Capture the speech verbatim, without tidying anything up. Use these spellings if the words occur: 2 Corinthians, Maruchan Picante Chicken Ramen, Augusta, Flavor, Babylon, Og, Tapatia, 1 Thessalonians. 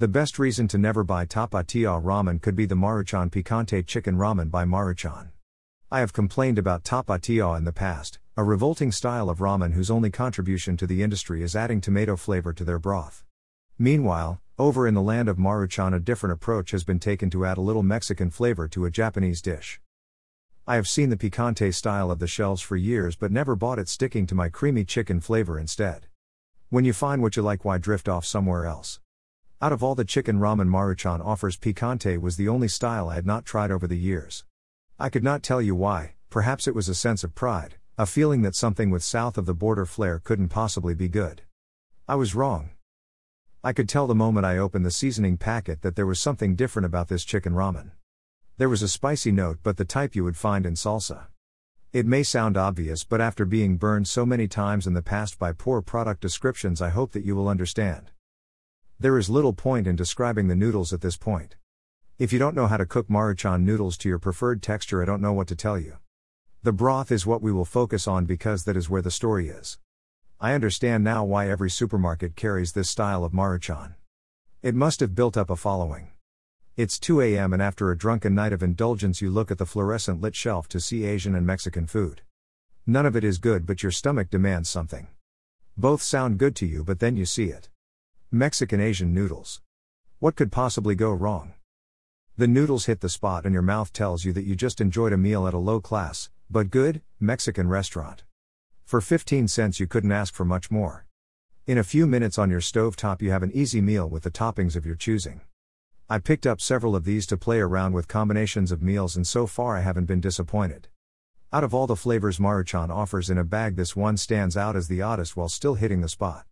The best reason to never buy Tapatia ramen could be the Maruchan Picante Chicken Ramen by Maruchan. I have complained about Tapatia in the past, a revolting style of ramen whose only contribution to the industry is adding tomato flavor to their broth. Meanwhile, over in the land of Maruchan, a different approach has been taken to add a little Mexican flavor to a Japanese dish. I have seen the picante style of the shelves for years but never bought it, sticking to my creamy chicken flavor instead. When you find what you like, why drift off somewhere else? Out of all the chicken ramen Maruchan offers, picante was the only style I had not tried over the years. I could not tell you why. Perhaps it was a sense of pride, a feeling that something with south of the border flair couldn't possibly be good. I was wrong. I could tell the moment I opened the seasoning packet that there was something different about this chicken ramen. There was a spicy note, but the type you would find in salsa. It may sound obvious, but after being burned so many times in the past by poor product descriptions, I hope that you will understand. There is little point in describing the noodles at this point. If you don't know how to cook Maruchan noodles to your preferred texture, I don't know what to tell you. The broth is what we will focus on because that is where the story is. I understand now why every supermarket carries this style of Maruchan. It must have built up a following. It's two a.m. and after a drunken night of indulgence you look at the fluorescent lit shelf to see Asian and Mexican food. None of it is good, but your stomach demands something. Both sound good to you, but then you see it. Mexican Asian noodles. What could possibly go wrong? The noodles hit the spot and your mouth tells you that you just enjoyed a meal at a low-class, but good, Mexican restaurant. For fifteen cents you couldn't ask for much more. In a few minutes on your stovetop you have an easy meal with the toppings of your choosing. I picked up several of these to play around with combinations of meals, and so far I haven't been disappointed. Out of all the flavors Maruchan offers in a bag, this one stands out as the oddest while still hitting the spot.